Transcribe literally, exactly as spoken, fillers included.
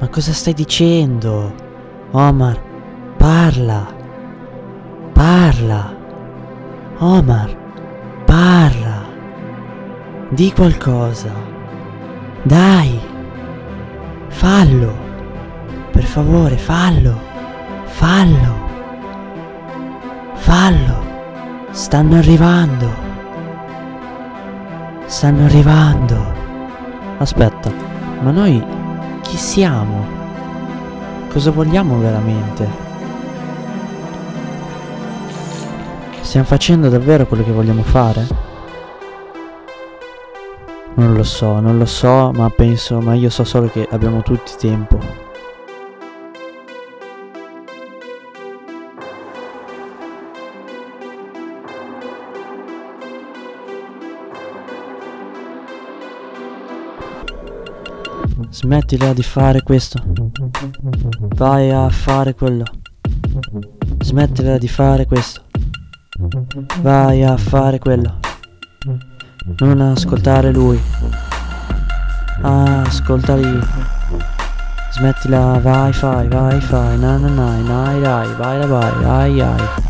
Ma cosa stai dicendo? Omar, parla! Parla! Omar, parla! Di qualcosa! Dai! Fallo! Per favore, fallo! Fallo! Fallo! Stanno arrivando! Stanno arrivando! Aspetta, ma noi chi siamo? Cosa vogliamo veramente? Stiamo facendo davvero quello che vogliamo fare? Non lo so, non lo so, ma penso, ma io so solo che abbiamo tutti tempo. Smettila di fare questo. Vai a fare quello. Smettila di fare questo. Vai a fare quello. Non ascoltare lui. Ascolta lì. Smettila, vai, fai, vai, fai. Na na na, na dai, vai, vai, vai, vai.